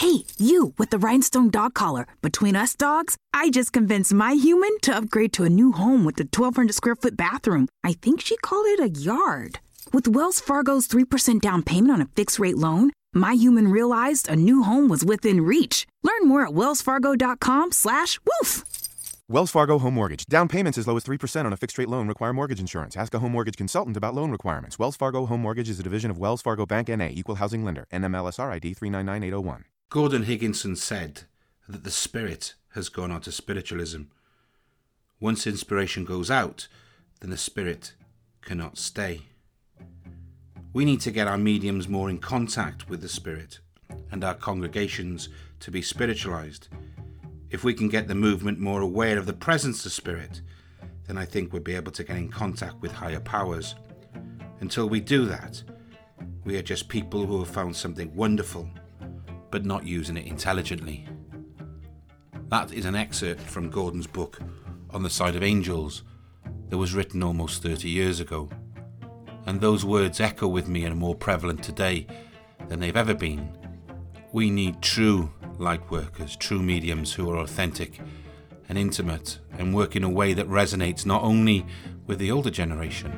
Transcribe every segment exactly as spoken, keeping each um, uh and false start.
Hey, you with the rhinestone dog collar. Between us dogs, I just convinced my human to upgrade to a new home with a twelve hundred square foot bathroom. I think she called it a yard. With Wells Fargo's three percent down payment on a fixed rate loan, my human realized a new home was within reach. Learn more at wellsfargo.com slash woof. Wells Fargo Home Mortgage. Down payments as low as three percent on a fixed rate loan require mortgage insurance. Ask a home mortgage consultant about loan requirements. Wells Fargo Home Mortgage is a division of Wells Fargo Bank, N A, Equal Housing Lender, N M L S R I D three nine nine eight oh one. Gordon Higginson said that the spirit has gone on to spiritualism. Once inspiration goes out, then the spirit cannot stay. We need to get our mediums more in contact with the spirit and our congregations to be spiritualized. If we can get the movement more aware of the presence of spirit, then I think we'll be able to get in contact with higher powers. Until we do that, we are just people who have found something wonderful, but not using it intelligently. That is an excerpt from Gordon's book, On the Side of Angels, that was written almost thirty years ago. And those words echo with me and are more prevalent today than they've ever been. We need true light workers, true mediums who are authentic and intimate and work in a way that resonates not only with the older generation,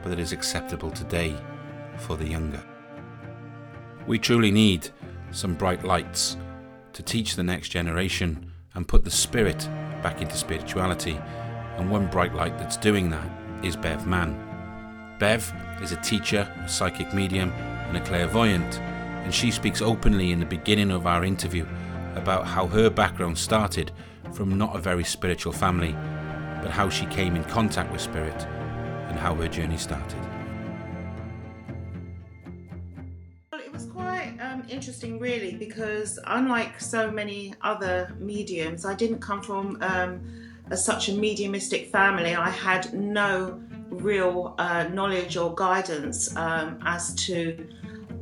but that is acceptable today for the younger. We truly need some bright lights to teach the next generation and put the spirit back into spirituality. And one bright light that's doing that is Bev Mann. Bev is a teacher, a psychic medium, and a clairvoyant. And she speaks openly in the beginning of our interview about how her background started from not a very spiritual family, but how she came in contact with spirit and how her journey started. Well, it was quite um, interesting, really, because unlike so many other mediums, I didn't come from um, a, such a mediumistic family. I had no real uh, knowledge or guidance um, as to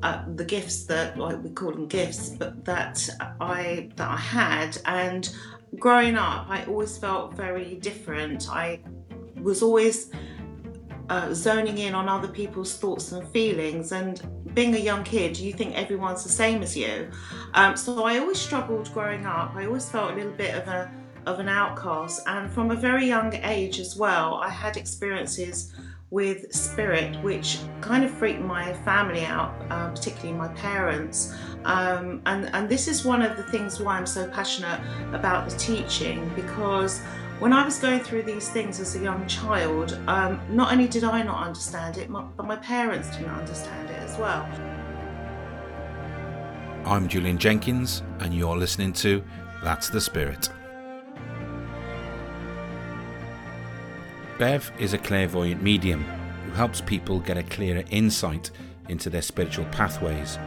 Uh, the gifts that, like we call them gifts, but that I that I had. And growing up, I always felt very different. I was always uh, zoning in on other people's thoughts and feelings. And being a young kid, you think everyone's the same as you. Um, so I always struggled growing up. I always felt a little bit of a of an outcast. And from a very young age as well, I had experiences with spirit, which kind of freaked my family out, uh, particularly my parents. Um, and, and this is one of the things why I'm so passionate about the teaching, because when I was going through these things as a young child, um, not only did I not understand it, my, but my parents didn't understand it as well. I'm Julian Jenkins, and you're listening to That's the Spirit. Bev is a clairvoyant medium who helps people get a clearer insight into their spiritual pathways.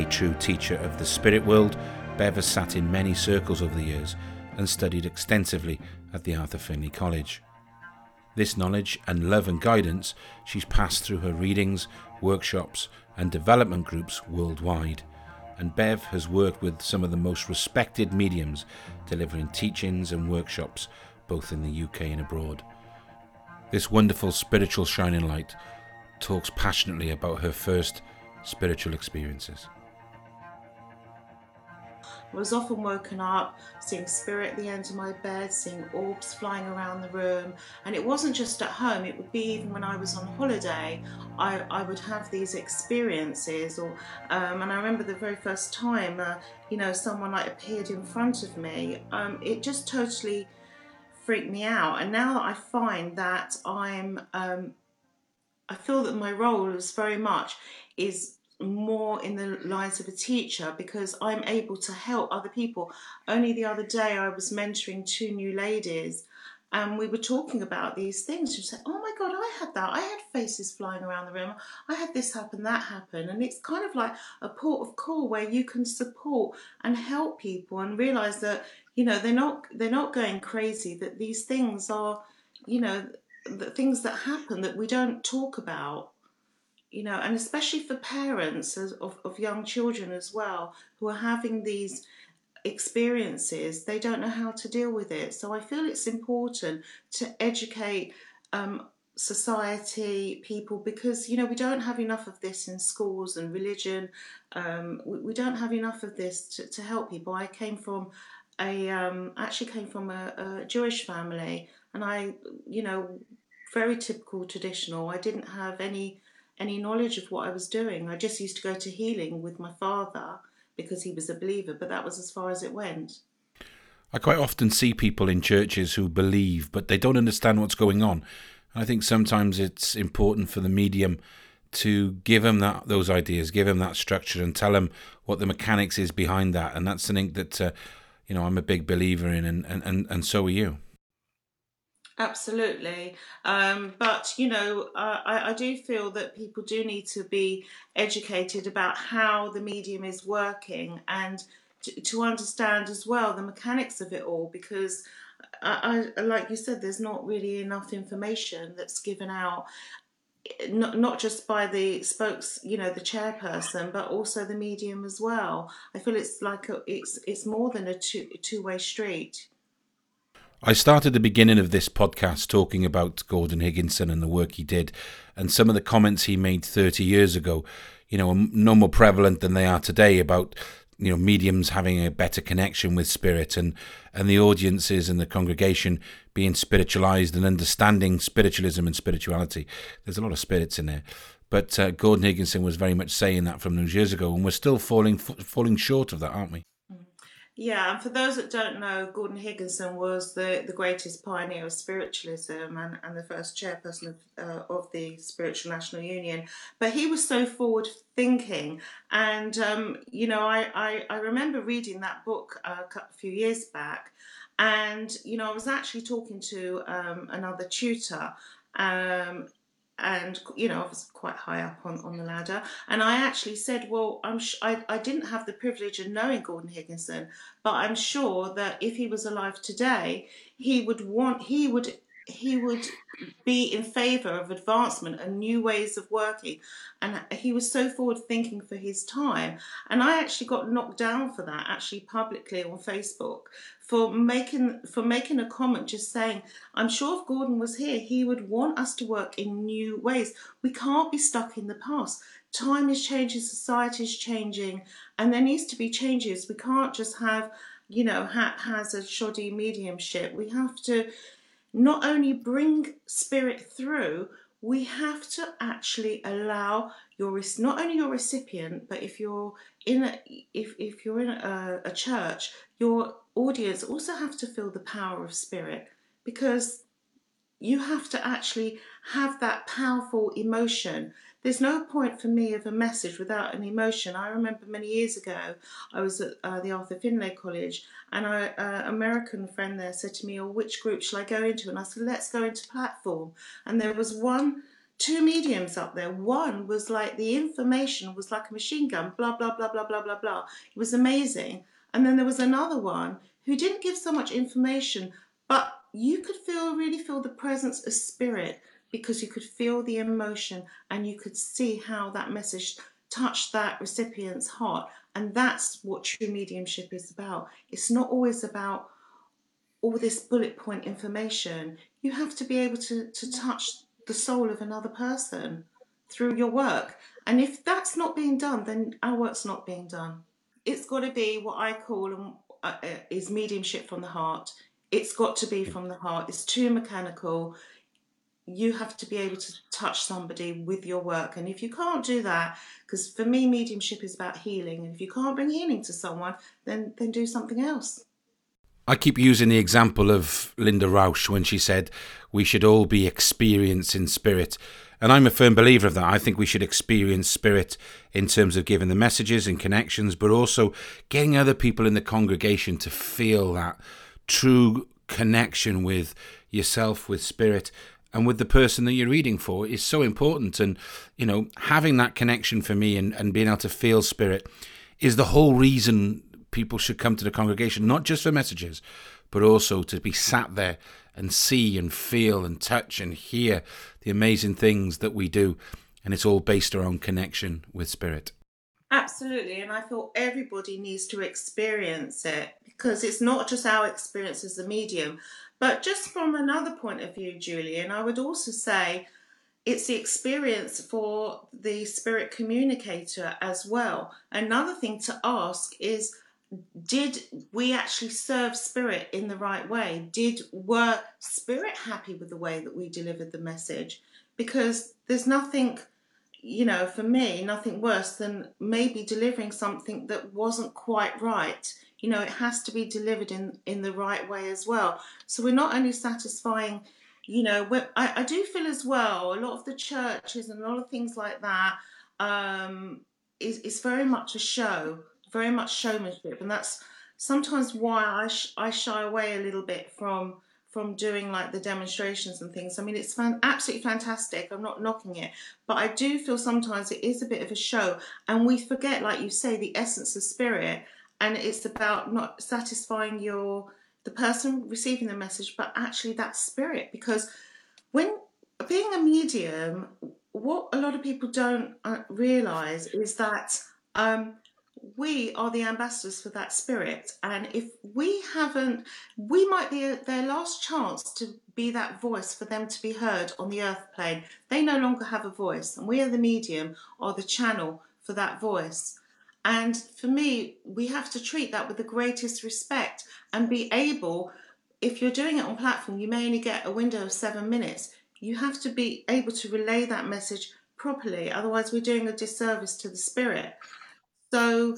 A true teacher of the spirit world, Bev has sat in many circles over the years and studied extensively at the Arthur Finlay College. This knowledge and love and guidance she's passed through her readings, workshops and development groups worldwide. And Bev has worked with some of the most respected mediums, delivering teachings and workshops both in the U K and abroad. This wonderful spiritual shining light talks passionately about her first spiritual experiences. I was often woken up, seeing spirit at the end of my bed, seeing orbs flying around the room. And it wasn't just at home, it would be even when I was on holiday, I, I would have these experiences. Or, um, and I remember the very first time, uh, you know, someone like appeared in front of me. Um, it just totally freaked me out. And now that I find that I'm um I feel that my role is very much is more in the lines of a teacher, because I'm able to help other people. Only the other day I was mentoring two new ladies, and we were talking about these things. She said, "Oh my God, I had that. I had faces flying around the room. I had this happen, that happen." And it's kind of like a port of call where you can support and help people and realize that, you know, they're not they're not going crazy, that these things are, you know, the things that happen that we don't talk about, you know, and especially for parents of, of young children as well, who are having these experiences, they don't know how to deal with it. So I feel it's important to educate um, society, people, because, you know, we don't have enough of this in schools and religion. Um, we, we don't have enough of this to, to help people. I came from a, um, actually came from a, a Jewish family, and I, you know, very typical traditional. I didn't have any any knowledge of what I was doing. I just used to go to healing with my father because he was a believer, but that was as far as it went. I quite often see people in churches who believe, but they don't understand what's going on. I think sometimes it's important for the medium to give them that, those ideas, give them that structure, and tell them what the mechanics is behind that. And that's something that, uh, you know, I'm a big believer in, and, and, and so are you. Absolutely. Um, but, you know, I, I do feel that people do need to be educated about how the medium is working, and to, to understand as well the mechanics of it all, because I, I, like you said, there's not really enough information that's given out, not not just by the spokes, you know, the chairperson, but also the medium as well. I feel it's like a, it's it's more than a two two-way street. I started the beginning of this podcast talking about Gordon Higginson and the work he did, and some of the comments he made thirty years ago, you know, are no more prevalent than they are today about, you know, mediums having a better connection with spirit, and, and the audiences and the congregation being spiritualized and understanding spiritualism and spirituality. There's a lot of spirits in there. But uh, Gordon Higginson was very much saying that from those years ago, and we're still falling f- falling short of that, aren't we? Yeah, and for those that don't know, Gordon Higginson was the, the greatest pioneer of spiritualism, and, and the first chairperson of, uh, of the Spiritual National Union. But he was so forward-thinking, and, um, you know, I, I, I remember reading that book uh, a few years back, and, you know, I was actually talking to um, another tutor, um and, you know, I was quite high up on, on the ladder. And I actually said, well, I'm sh- I, I didn't have the privilege of knowing Gordon Higginson, but I'm sure that if he was alive today, he would want, he would, he would be in favour of advancement and new ways of working. And he was so forward thinking for his time. And I actually got knocked down for that, actually publicly on Facebook, for making for making a comment just saying, I'm sure if Gordon was here, he would want us to work in new ways. We can't be stuck in the past. Time is changing, society is changing, and there needs to be changes. We can't just have, you know, haphazard, shoddy mediumship. We have to not only bring spirit through, we have to actually allow your, not only your recipient, but if you're in a, if if you're in a, a church, your audience also have to feel the power of spirit, because you have to actually have that powerful emotion. There's no point for me of a message without an emotion. I remember many years ago, I was at uh, the Arthur Finlay College, and an uh, American friend there said to me, oh, which group shall I go into? And I said, let's go into platform. And there was one, two mediums up there. One was like, the information was like a machine gun, blah, blah, blah, blah, blah, blah, blah. It was amazing. And then there was another one who didn't give so much information, but you could feel, really feel the presence of spirit, because you could feel the emotion and you could see how that message touched that recipient's heart. And that's what true mediumship is about. It's not always about all this bullet point information. You have to be able to, to touch the soul of another person through your work. And if that's not being done, then our work's not being done. It's got to be what I call uh, is mediumship from the heart. It's got to be from the heart. It's too mechanical. You have to be able to touch somebody with your work. And if you can't do that, because for me, mediumship is about healing. And if you can't bring healing to someone, then, then do something else. I keep using the example of Linda Rausch when she said we should all be experiencing spirit. And I'm a firm believer of that. I think we should experience spirit in terms of giving the messages and connections, but also getting other people in the congregation to feel that true connection with yourself, with spirit, and with the person that you're reading for is so important. And, you know, having that connection for me and, and being able to feel spirit is the whole reason people should come to the congregation, not just for messages, but also to be sat there and see and feel and touch and hear the amazing things that we do. And it's all based around connection with spirit. Absolutely, and I feel everybody needs to experience it, because it's not just our experience as a medium. But just from another point of view, Julian, I would also say it's the experience for the spirit communicator as well. Another thing to ask is, did we actually serve spirit in the right way? Did were spirit happy with the way that we delivered the message? Because there's nothing, you know, for me, nothing worse than maybe delivering something that wasn't quite right. You know, it has to be delivered in, in the right way as well. So we're not only satisfying, you know, I, I do feel as well, a lot of the churches and a lot of things like that um, is, is very much a show, very much showmanship. And that's sometimes why I, sh- I shy away a little bit from from doing like the demonstrations and things. I mean, it's fan- absolutely fantastic. I'm not knocking it. But I do feel sometimes it is a bit of a show. And we forget, like you say, the essence of spirit. And it's about not satisfying your the person receiving the message, but actually that spirit. Because when being a medium, what a lot of people don't realise is that um, we are the ambassadors for that spirit. And if we haven't, we might be their last chance to be that voice for them to be heard on the earth plane. They no longer have a voice, and we are the medium or the channel for that voice. And for me, we have to treat that with the greatest respect and be able, if you're doing it on platform, you may only get a window of seven minutes. You have to be able to relay that message properly. Otherwise, we're doing a disservice to the spirit. So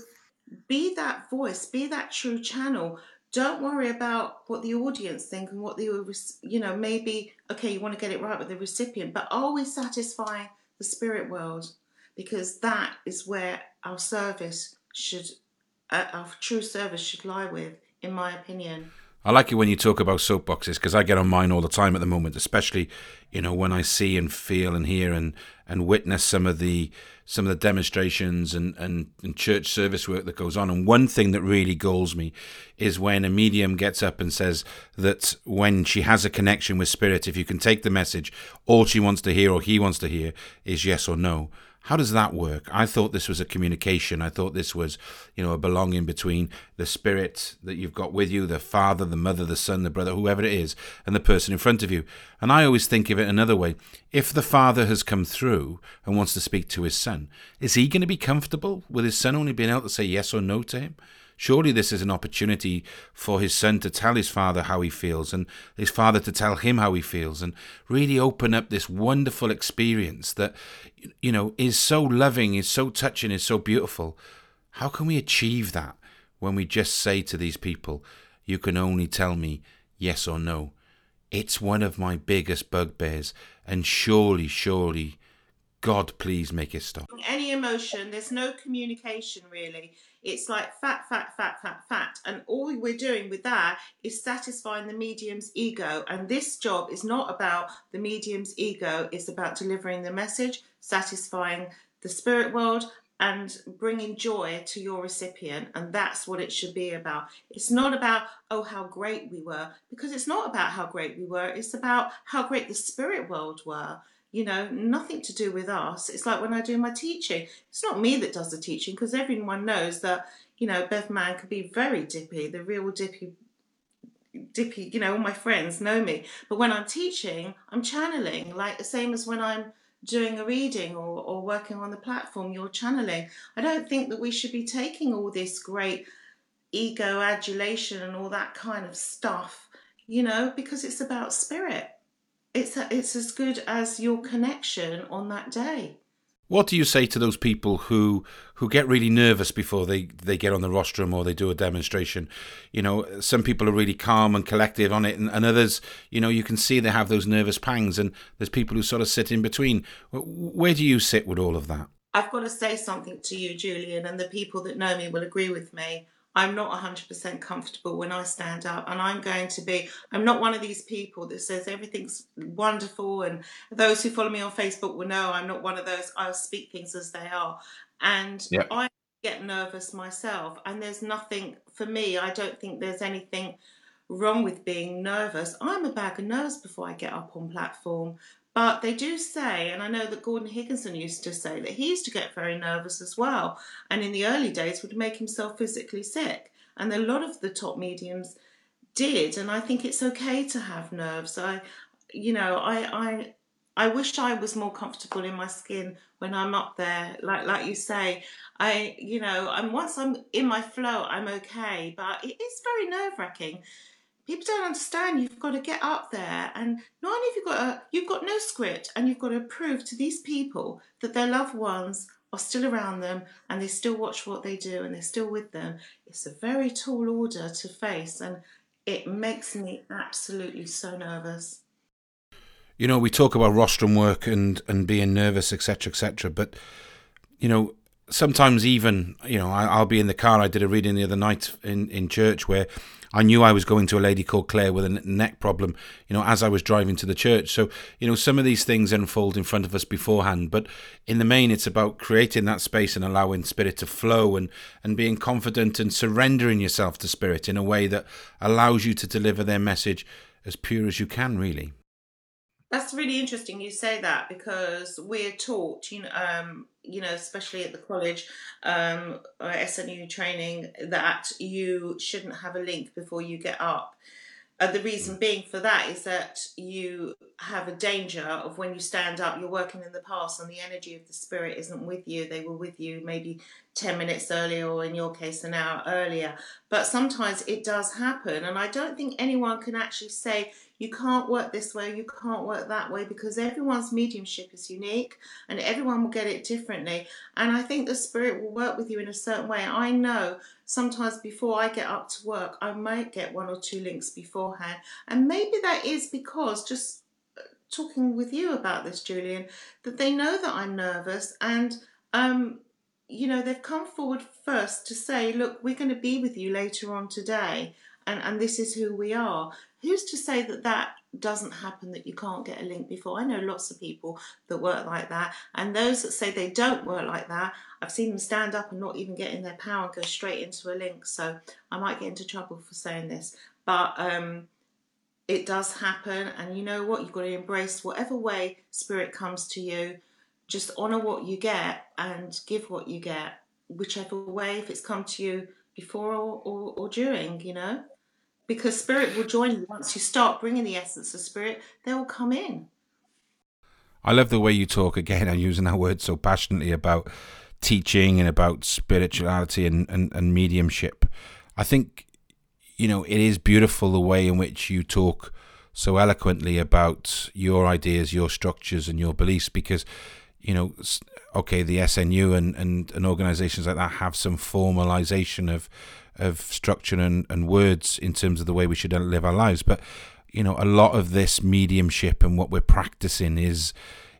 be that voice, be that true channel. Don't worry about what the audience think and what the, you know, maybe, okay, you want to get it right with the recipient, but are we satisfying the spirit world? Because that is where our service should, uh, our true service should lie with, in my opinion. I like it when you talk about soapboxes, because I get on mine all the time at the moment, especially, you know, when I see and feel and hear and, and witness some of the some of the demonstrations and, and, and church service work that goes on. And one thing that really galls me is when a medium gets up and says that when she has a connection with spirit, if you can take the message, all she wants to hear or he wants to hear is yes or no. How does that work? I thought this was a communication. I thought this was, you know, a belonging between the spirit that you've got with you, the father, the mother, the son, the brother, whoever it is, and the person in front of you. And I always think of it another way. If the father has come through and wants to speak to his son, is he going to be comfortable with his son only being able to say yes or no to him? Surely this is an opportunity for his son to tell his father how he feels and his father to tell him how he feels and really open up this wonderful experience that, you know, is so loving, is so touching, is so beautiful. How can we achieve that when we just say to these people, you can only tell me yes or no? It's one of my biggest bugbears, and surely, surely, God, please make it stop. Any emotion, there's no communication really. It's like fat, fat, fat, fat, fat. And all we're doing with that is satisfying the medium's ego. And this job is not about the medium's ego. It's about delivering the message, satisfying the spirit world, and bringing joy to your recipient. And that's what it should be about. It's not about, oh, how great we were. Because it's not about how great we were. It's about how great the spirit world were. You know, nothing to do with us. It's like when I do my teaching. It's not me that does the teaching, because everyone knows that, you know, Bev Mann can be very dippy, the real dippy, dippy, you know, all my friends know me. But when I'm teaching, I'm channeling, like the same as when I'm doing a reading or, or working on the platform, you're channeling. I don't think that we should be taking all this great ego adulation and all that kind of stuff, you know, because it's about spirit. It's a, it's as good as your connection on that day. What do you say to those people who who get really nervous before they, they get on the rostrum or they do a demonstration? You know, some people are really calm and collective on it, and, and others, you know, you can see they have those nervous pangs, and there's people who sort of sit in between. Where do you sit with all of that? I've got to say something to you, Julian, and the people that know me will agree with me. I'm not one hundred percent comfortable when I stand up, and I'm going to be, I'm not one of these people that says everything's wonderful, and those who follow me on Facebook will know I'm not one of those. I'll speak things as they are, and yep. I get nervous myself, and there's nothing, for me, I don't think there's anything wrong with being nervous. I'm a bag of nerves before I get up on platform, but they do say, and I know that Gordon Higginson used to say that he used to get very nervous as well, and in the early days would make himself physically sick. And a lot of the top mediums did, and I think it's okay to have nerves. I, you know, I I I wish I was more comfortable in my skin when I'm up there. Like like you say, I you know, I'm once I'm in my flow, I'm okay. But it is very nerve-wracking. People don't understand. You've got to get up there, and not only have you got a, you've got no script, and you've got to prove to these people that their loved ones are still around them, and they still watch what they do, and they're still with them. It's a very tall order to face, and it makes me absolutely so nervous. You know, we talk about rostrum work and, and being nervous, et cetera, et cetera. But, you know, sometimes even, you know, I, I'll be in the car. I did a reading the other night in, in church where I knew I was going to a lady called Claire with a neck problem, you know, as I was driving to the church. So, you know, some of these things unfold in front of us beforehand. But in the main, it's about creating that space and allowing spirit to flow and, and being confident and surrendering yourself to spirit in a way that allows you to deliver their message as pure as you can, really. That's really interesting you say that, because we're taught, you know, um, you know, especially at the college, um, or S N U training, that you shouldn't have a link before you get up. And the reason being for that is that you have a danger of when you stand up, you're working in the past and the energy of the spirit isn't with you. They were with you maybe ten minutes earlier, or in your case, an hour earlier. But sometimes it does happen. And I don't think anyone can actually say, you can't work this way, you can't work that way, because everyone's mediumship is unique and everyone will get it differently. And I think the spirit will work with you in a certain way. I know sometimes before I get up to work, I might get one or two links beforehand. And maybe that is because, just talking with you about this, Julian, that they know that I'm nervous, and um, you know, they've come forward first to say, look, we're going to be with you later on today. And, and this is who we are. Who's to say that that doesn't happen, that you can't get a link before? I know lots of people that work like that, and those that say they don't work like that, I've seen them stand up and not even get in their power and go straight into a link. So I might get into trouble for saying this, but um, it does happen. And you know what? You've got to embrace whatever way spirit comes to you. Just honour what you get and give what you get, whichever way, if it's come to you before or, or, or during, you know. Because spirit will join you. Once you start bringing the essence of spirit, they will come in. I love the way you talk, again, I'm using that word so passionately, about teaching and about spirituality and, and, and mediumship. I think, you know, it is beautiful the way in which you talk so eloquently about your ideas, your structures and your beliefs, because, you know, okay, the S N U and, and, and organisations like that have some formalisation of of structure and, and words in terms of the way we should live our lives. But, you know, a lot of this mediumship and what we're practicing is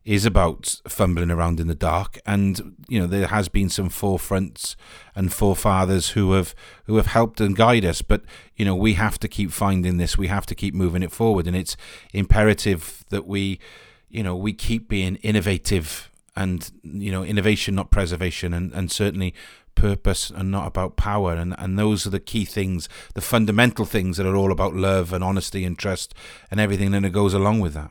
is about fumbling around in the dark. And, you know, there has been some forefronts and forefathers who have who have helped and guided us. But, you know, we have to keep finding this. We have to keep moving it forward. And it's imperative that we, you know, we keep being innovative. And, you know, innovation, not preservation, and, and certainly purpose and not about power. And, and those are the key things, the fundamental things that are all about love and honesty and trust and everything that goes along with that.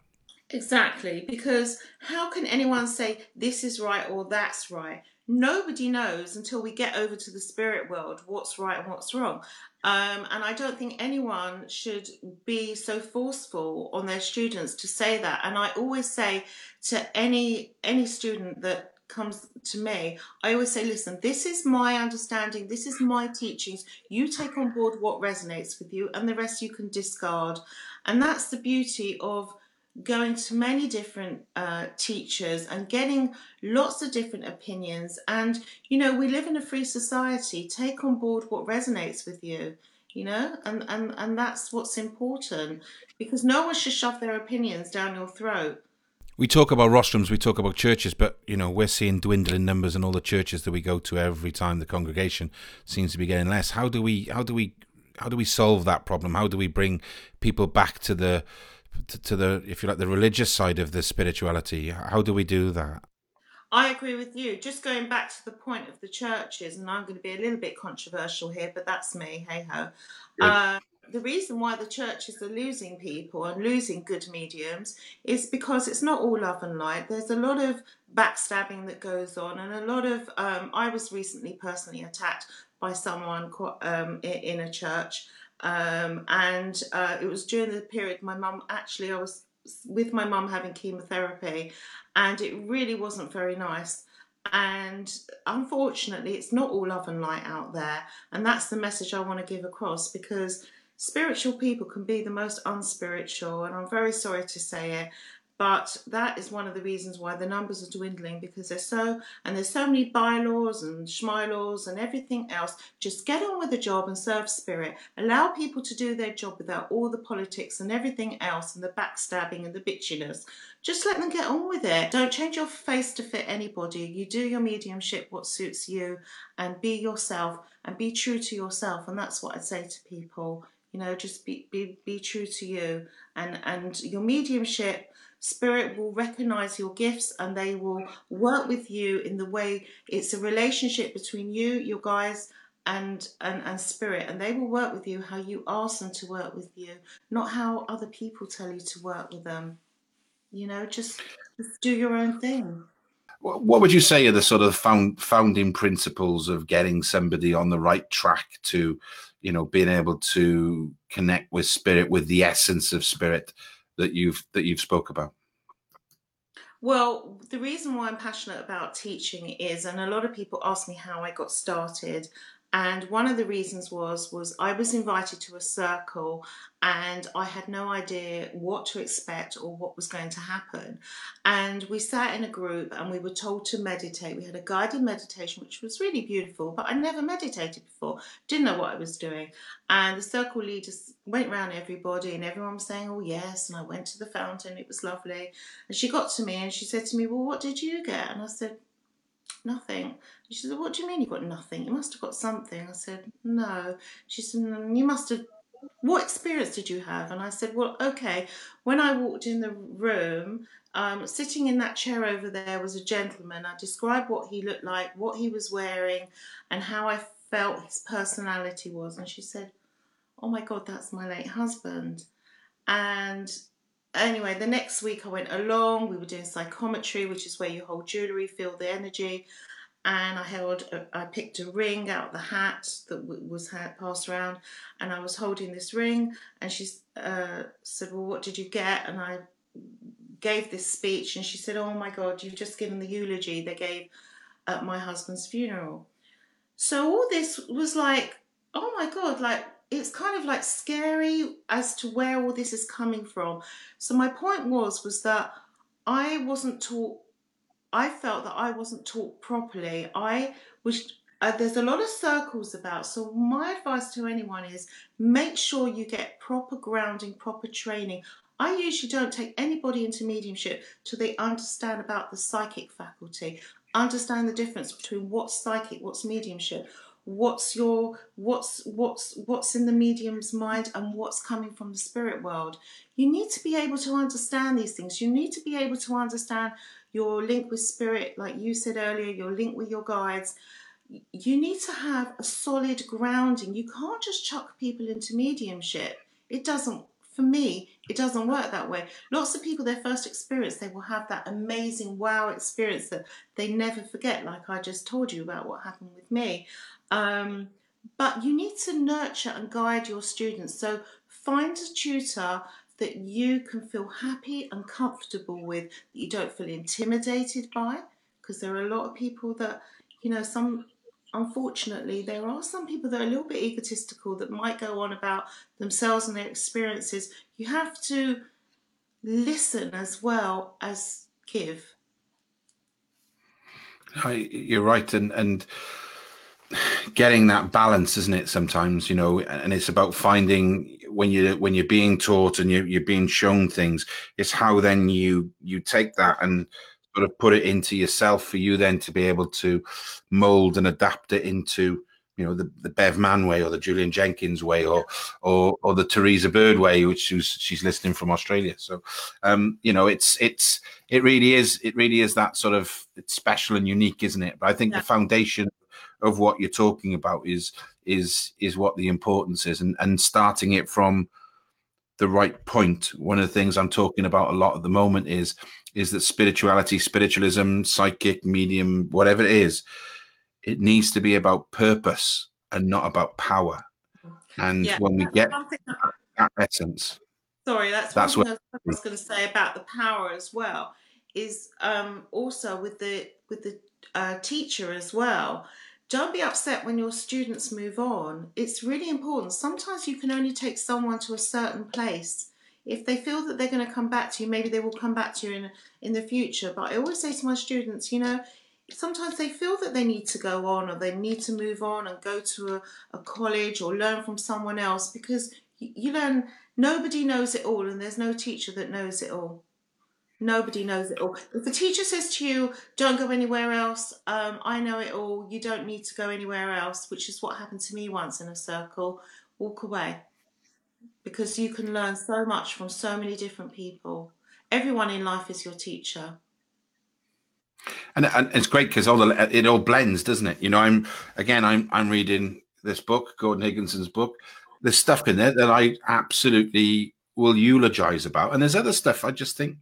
Exactly, because how can anyone say this is right or that's right? Nobody knows until we get over to the spirit world what's right and what's wrong. Um, and I don't think anyone should be so forceful on their students to say that. And I always say to any any student that comes to me, I always say, listen, this is my understanding, this is my teachings. You take on board what resonates with you, and the rest you can discard. And that's the beauty of going to many different uh, teachers and getting lots of different opinions. And, you know, we live in a free society. Take on board what resonates with you, you know, and, and, and that's what's important, because no one should shove their opinions down your throat. We talk about rostrums, we talk about churches, but, you know, we're seeing dwindling numbers, and all the churches that we go to every time the congregation seems to be getting less. How do we, how do we, how do we solve that problem? How do we bring people back to the, to the, if you like, the religious side of the spirituality? How do we do that? I agree with you. Just going back to the point of the churches, and I'm going to be a little bit controversial here, but that's me, hey-ho. Uh, the reason why the churches are losing people and losing good mediums is because it's not all love and light. There's a lot of backstabbing that goes on, and a lot of, um, I was recently personally attacked by someone um, in a church. Um, and uh, it was during the period my mum, actually I was with my mum having chemotherapy, and it really wasn't very nice. And unfortunately, it's not all love and light out there, and that's the message I want to give across, because spiritual people can be the most unspiritual, and I'm very sorry to say it, but that is one of the reasons why the numbers are dwindling, because there's so and there's so many bylaws and schmylaws and everything else. Just get on with the job and serve spirit. Allow people to do their job without all the politics and everything else and the backstabbing and the bitchiness. Just let them get on with it. Don't change your face to fit anybody. You do your mediumship, what suits you, and be yourself and be true to yourself. And that's what I'd say to people. You know, just be be, be true to you, and, and your mediumship. Spirit will recognize your gifts and they will work with you in the way it's a relationship between you, your guys, and, and and spirit, and they will work with you how you ask them to work with you, not how other people tell you to work with them. You know, just, just do your own thing. What would you say are the sort of found, founding principles of getting somebody on the right track to, you know, being able to connect with spirit, with the essence of spirit that you've that you've spoke about? Well, the reason why I'm passionate about teaching is, and a lot of people ask me how I got started, and one of the reasons was was I was invited to a circle and I had no idea what to expect or what was going to happen. And we sat in a group and we were told to meditate. We had a guided meditation, which was really beautiful, but I never meditated before, didn't know what I was doing. And the circle leaders went around everybody and everyone was saying, oh yes, and I went to the fountain, it was lovely. And she got to me and she said to me, well, what did you get? And I said, nothing. She said, what do you mean you got nothing? You must have got something. I said, no. She said, you must have, what experience did you have? And I said, well, okay. When I walked in the room, um, sitting in that chair over there was a gentleman. I described what he looked like, what he was wearing, and how I felt his personality was. And she said, oh my God, that's my late husband. And anyway, the next week I went along, we were doing psychometry, which is where you hold jewellery, feel the energy, and I held, a, I picked a ring out of the hat that was passed around, and I was holding this ring, and she uh, said, well, what did you get? And I gave this speech, and she said, oh my God, you've just given the eulogy they gave at my husband's funeral. So all this was like, oh my God, like, it's kind of like scary as to where all this is coming from. So my point was, was that I wasn't taught, I felt that I wasn't taught properly. I was, uh, there's a lot of circles about. So my advice to anyone is make sure you get proper grounding, proper training. I usually don't take anybody into mediumship till they understand about the psychic faculty, understand the difference between what's psychic, what's mediumship. What's your what's what's what's in the medium's mind and what's coming from the spirit world. You need to be able to understand these things. You need to be able to understand your link with spirit, like you said earlier, your link with your guides. You need to have a solid grounding. You can't just chuck people into mediumship. It doesn't, for me, it doesn't work that way. Lots of people, their first experience, they will have that amazing wow experience that they never forget, like I just told you about what happened with me. Um, but you need to nurture and guide your students. So find a tutor that you can feel happy and comfortable with, that you don't feel intimidated by, because there are a lot of people that, you know, some, unfortunately, there are some people that are a little bit egotistical that might go on about themselves and their experiences. You have to listen as well as give. I, you're right. And, and, getting that balance, isn't it, sometimes, you know? And it's about finding when you when you're being taught and you, you're being shown things, it's how then you you take that and sort of put it into yourself for you then to be able to mold and adapt it into, you know, the, the Bev Mann way or the Julian Jenkins way or or or the Teresa Bird way, which she's she's listening from Australia. So um you know, it's it's it really is it really is that sort of, it's special and unique, isn't it? But I think yeah. The foundation of what you're talking about is is is what the importance is, and and starting it from the right point. One of the things I'm talking about a lot at the moment is is that spirituality, spiritualism, psychic, medium, whatever it is, it needs to be about purpose and not about power. And yeah, when we get that, that essence. Sorry, that's, that's what I was going to say about the power as well, is um, also with the with the uh, teacher as well. Don't be upset when your students move on. It's really important. Sometimes you can only take someone to a certain place. If they feel that they're going to come back to you, maybe they will come back to you in, in the future. But I always say to my students, you know, sometimes they feel that they need to go on or they need to move on and go to a, a college or learn from someone else, because you, you learn, nobody knows it all, and there's no teacher that knows it all. Nobody knows it all. If the teacher says to you, don't go anywhere else, um, I know it all, you don't need to go anywhere else, which is what happened to me once in a circle, walk away. Because you can learn so much from so many different people. Everyone in life is your teacher. And, and it's great because all the, it all blends, doesn't it? You know, I'm again, I'm I'm reading this book, Gordon Higginson's book. There's stuff in there that I absolutely will eulogize about. And there's other stuff I just think,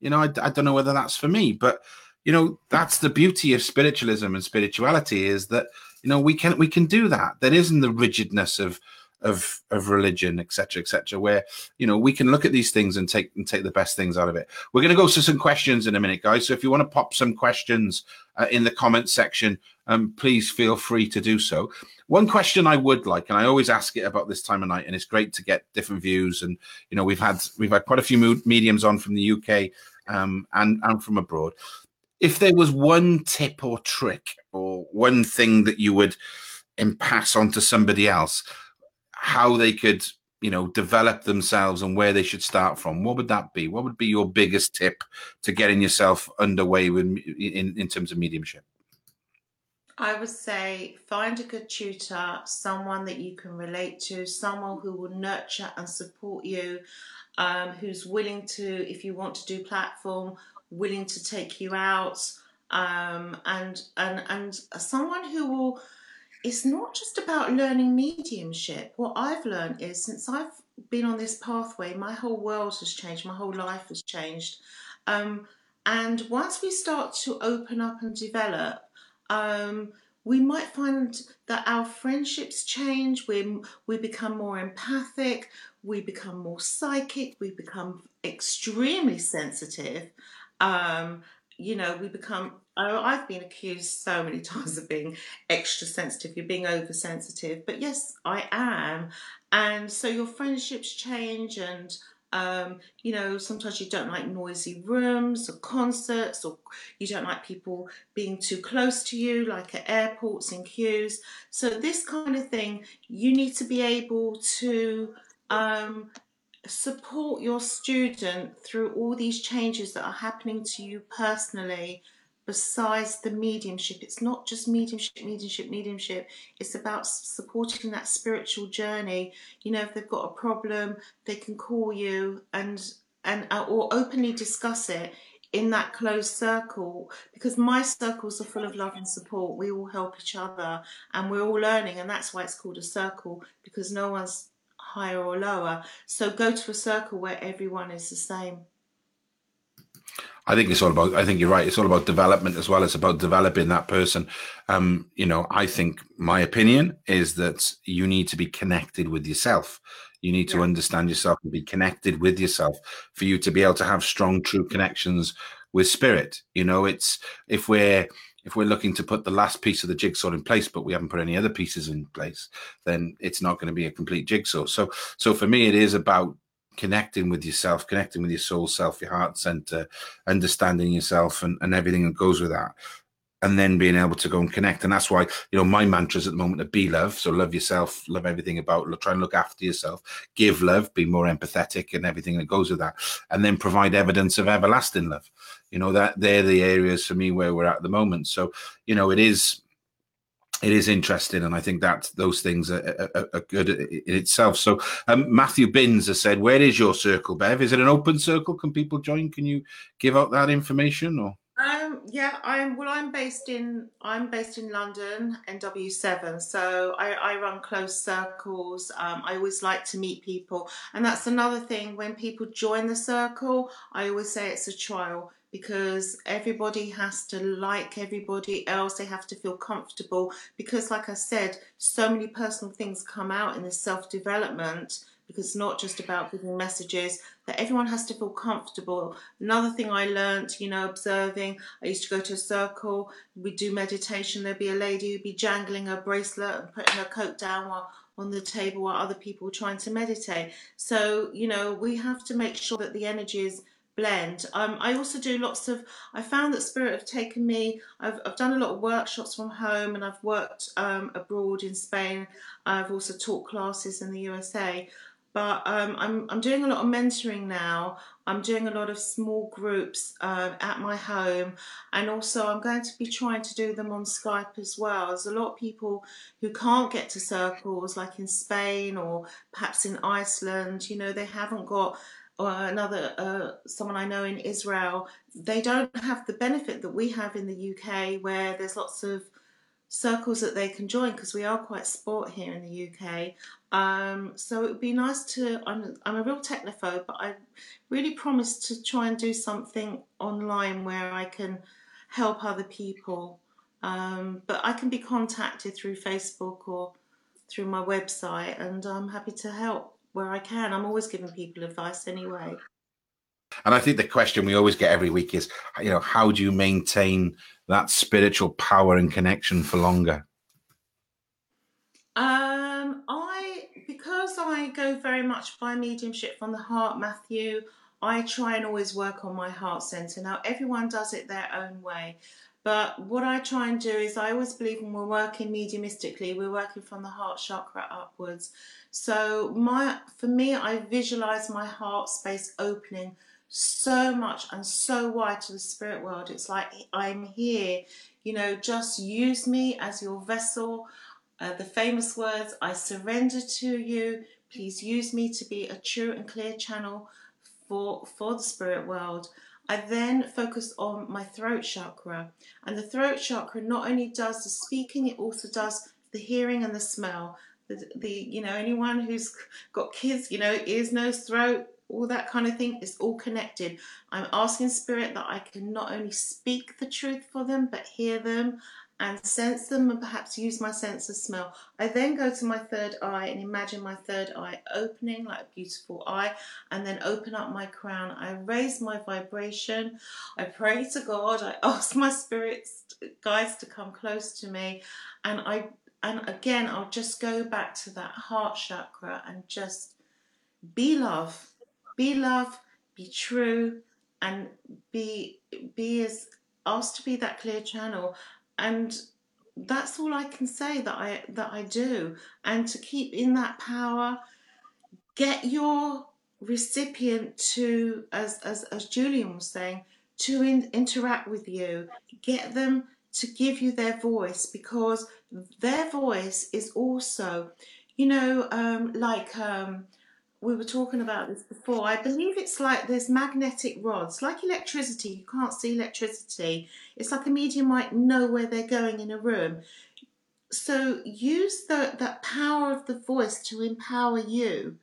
you know, I, I don't know whether that's for me, but, you know, that's the beauty of spiritualism and spirituality, is that, you know, we can we can do that. There isn't the rigidness of of of religion, et cetera, et cetera, where, you know, we can look at these things and take and take the best things out of it. We're going to go to some questions in a minute, guys. So if you want to pop some questions uh, in the comments section, um, please feel free to do so. One question I would like, and I always ask it about this time of night, and it's great to get different views. And, you know, we've had we've had quite a few mediums on from the U K um, and, and from abroad. If there was one tip or trick or one thing that you would pass on to somebody else, how they could, you know, develop themselves and where they should start from, what would that be? What would be your biggest tip to getting yourself underway with, in, in terms of mediumship? I would say find a good tutor, someone that you can relate to, someone who will nurture and support you, um, who's willing to, if you want to do platform, willing to take you out, um, and, and, and someone who will, it's not just about learning mediumship. What I've learned is, since I've been on this pathway, my whole world has changed, my whole life has changed. Um, and once we start to open up and develop, um, we might find that our friendships change, we, we become more empathic, we become more psychic, we become extremely sensitive. Um, you know, we become... Oh, I've been accused so many times of being extra sensitive, you're being oversensitive, but yes, I am. And so your friendships change, and, um, you know, sometimes you don't like noisy rooms or concerts, or you don't like people being too close to you, like at airports and queues. So this kind of thing, you need to be able to um, support your student through all these changes that are happening to you personally. Besides the mediumship, it's not just mediumship, mediumship, mediumship. It's about supporting that spiritual journey. You know, if they've got a problem, they can call you and and or openly discuss it in that closed circle. Because my circles are full of love and support. We all help each other, and we're all learning, and that's why it's called a circle, because no one's higher or lower. So go to a circle where everyone is the same. I think it's all about, I think you're right. It's all about development as well. It's about developing that person. Um, you know, I think my opinion is that you need to be connected with yourself. You need to yeah. understand yourself and be connected with yourself for you to be able to have strong, true connections with spirit. You know, it's, if we're, if we're looking to put the last piece of the jigsaw in place, but we haven't put any other pieces in place, then it's not going to be a complete jigsaw. So, so for me, it is about connecting with yourself, connecting with your soul self, your heart center, understanding yourself and, and everything that goes with that, and then being able to go and connect. And that's why, you know, my mantras at the moment are be love. So love yourself, love everything about, try and look after yourself, give love, be more empathetic and everything that goes with that, and then provide evidence of everlasting love. You know, that they're the areas for me where we're at the moment. So, you know, it is It is interesting, and I think that those things are, are, are good in itself. So um, Matthew Binns has said, where is your circle, Bev? Is it an open circle? Can people join? Can you give out that information? Or um, yeah, I'm well. I'm based in I'm based in London, N W seven. So I, I run close circles. Um, I always like to meet people, and that's another thing. When people join the circle, I always say it's a trial. Because everybody has to like everybody else. They have to feel comfortable. Because like I said, so many personal things come out in this self-development. because it's not just about giving messages, that everyone has to feel comfortable. Another thing I learned, you know, observing, I used to go to a circle, we'd do meditation, there'd be a lady who'd be jangling her bracelet and putting her coat down while on the table while other people were trying to meditate. So, you know, we have to make sure that the energies blend. Um, I also do lots of, I found that Spirit have taken me, I've, I've done a lot of workshops from home, and I've worked um, abroad in Spain. I've also taught classes in the U S A. But um, I'm, I'm doing a lot of mentoring now. I'm doing a lot of small groups uh, at my home. And also I'm going to be trying to do them on Skype as well. There's a lot of people who can't get to circles, like in Spain or perhaps in Iceland. You know, they haven't got, or another, uh, someone I know in Israel, they don't have the benefit that we have in the U K, where there's lots of circles that they can join, because we are quite sport here in the U K. Um, so it would be nice to, I'm, I'm a real technophobe, but I really promise to try and do something online where I can help other people. Um, but I can be contacted through Facebook or through my website, and I'm happy to help where I can. I'm always giving people advice anyway. And I think the question we always get every week is, you know, how do you maintain that spiritual power and connection for longer? Um, I, because I go very much by mediumship from the heart, Matthew, I try and always work on my heart centre. Now, everyone does it their own way. But what I try and do is, I always believe when we're working mediumistically, we're working from the heart chakra upwards. So my, for me, I visualise my heart space opening so much and so wide to the spirit world. It's like, I'm here, you know, just use me as your vessel. Uh, the famous words, I surrender to you. Please use me to be a true and clear channel for, for the spirit world. I then focus on my throat chakra, and the throat chakra not only does the speaking, it also does the hearing and the smell. The, the you know, anyone who's got kids, you know, ears, nose, throat, all that kind of thing is all connected. I'm asking Spirit that I can not only speak the truth for them, but hear them and sense them, and perhaps use my sense of smell. I then go to my third eye and imagine my third eye opening like a beautiful eye, and then open up my crown. I raise my vibration. I pray to God. I ask my spirits guides to come close to me, and I and again I'll just go back to that heart chakra and just be love, be love, be true, and be be as asked to be that clear channel. And that's all I can say that I that I do. And to keep in that power, get your recipient to, as as, as Julian was saying, to in, interact with you. Get them to give you their voice, because their voice is also, you know, um, like um, we were talking about this before. I believe it's like there's magnetic rods, like electricity. You can't see electricity. It's like a medium might know where they're going in a room. So use the, that power of the voice to empower you.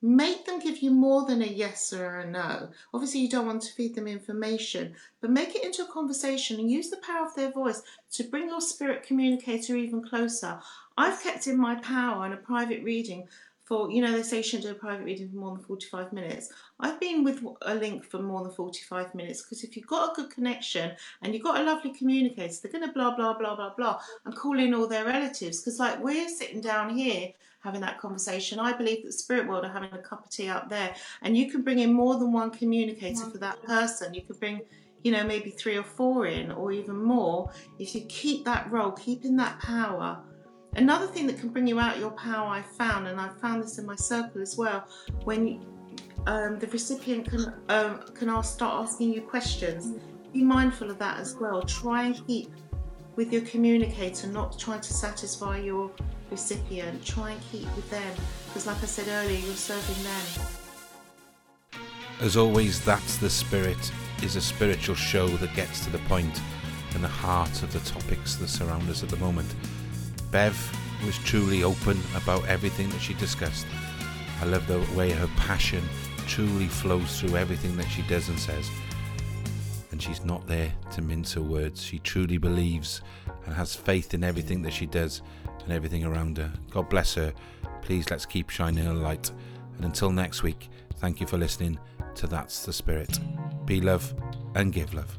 Make them give you more than a yes or a no. Obviously, you don't want to feed them information, but make it into a conversation and use the power of their voice to bring your spirit communicator even closer. I've kept in my power in a private reading for, you know, they say you shouldn't do a private reading for more than forty-five minutes. I've been with a link for more than forty-five minutes, because if you've got a good connection and you've got a lovely communicator, they're going to blah, blah, blah, blah, blah, and call in all their relatives. Because like we're sitting down here having that conversation, I believe that the spirit world are having a cup of tea up there. And you can bring in more than one communicator for that person. You could bring, you know, maybe three or four in, or even more, if you keep that role, keeping that power. Another thing that can bring you out your power, I found, and I found this in my circle as well, when um, the recipient can um, can ask, start asking you questions, be mindful of that as well. Try and keep with your communicator, not trying to satisfy your recipient. Try and keep with them, because like I said earlier, you're serving them. As always, That's the Spirit is a spiritual show that gets to the point and the heart of the topics that surround us at the moment. Bev was truly open about everything that she discussed. I love the way her passion truly flows through everything that she does and says. And she's not there to mince her words. She truly believes and has faith in everything that she does and everything around her. God bless her. Please, let's keep shining her light And until next week, thank you for listening to That's the Spirit. Be love and give love.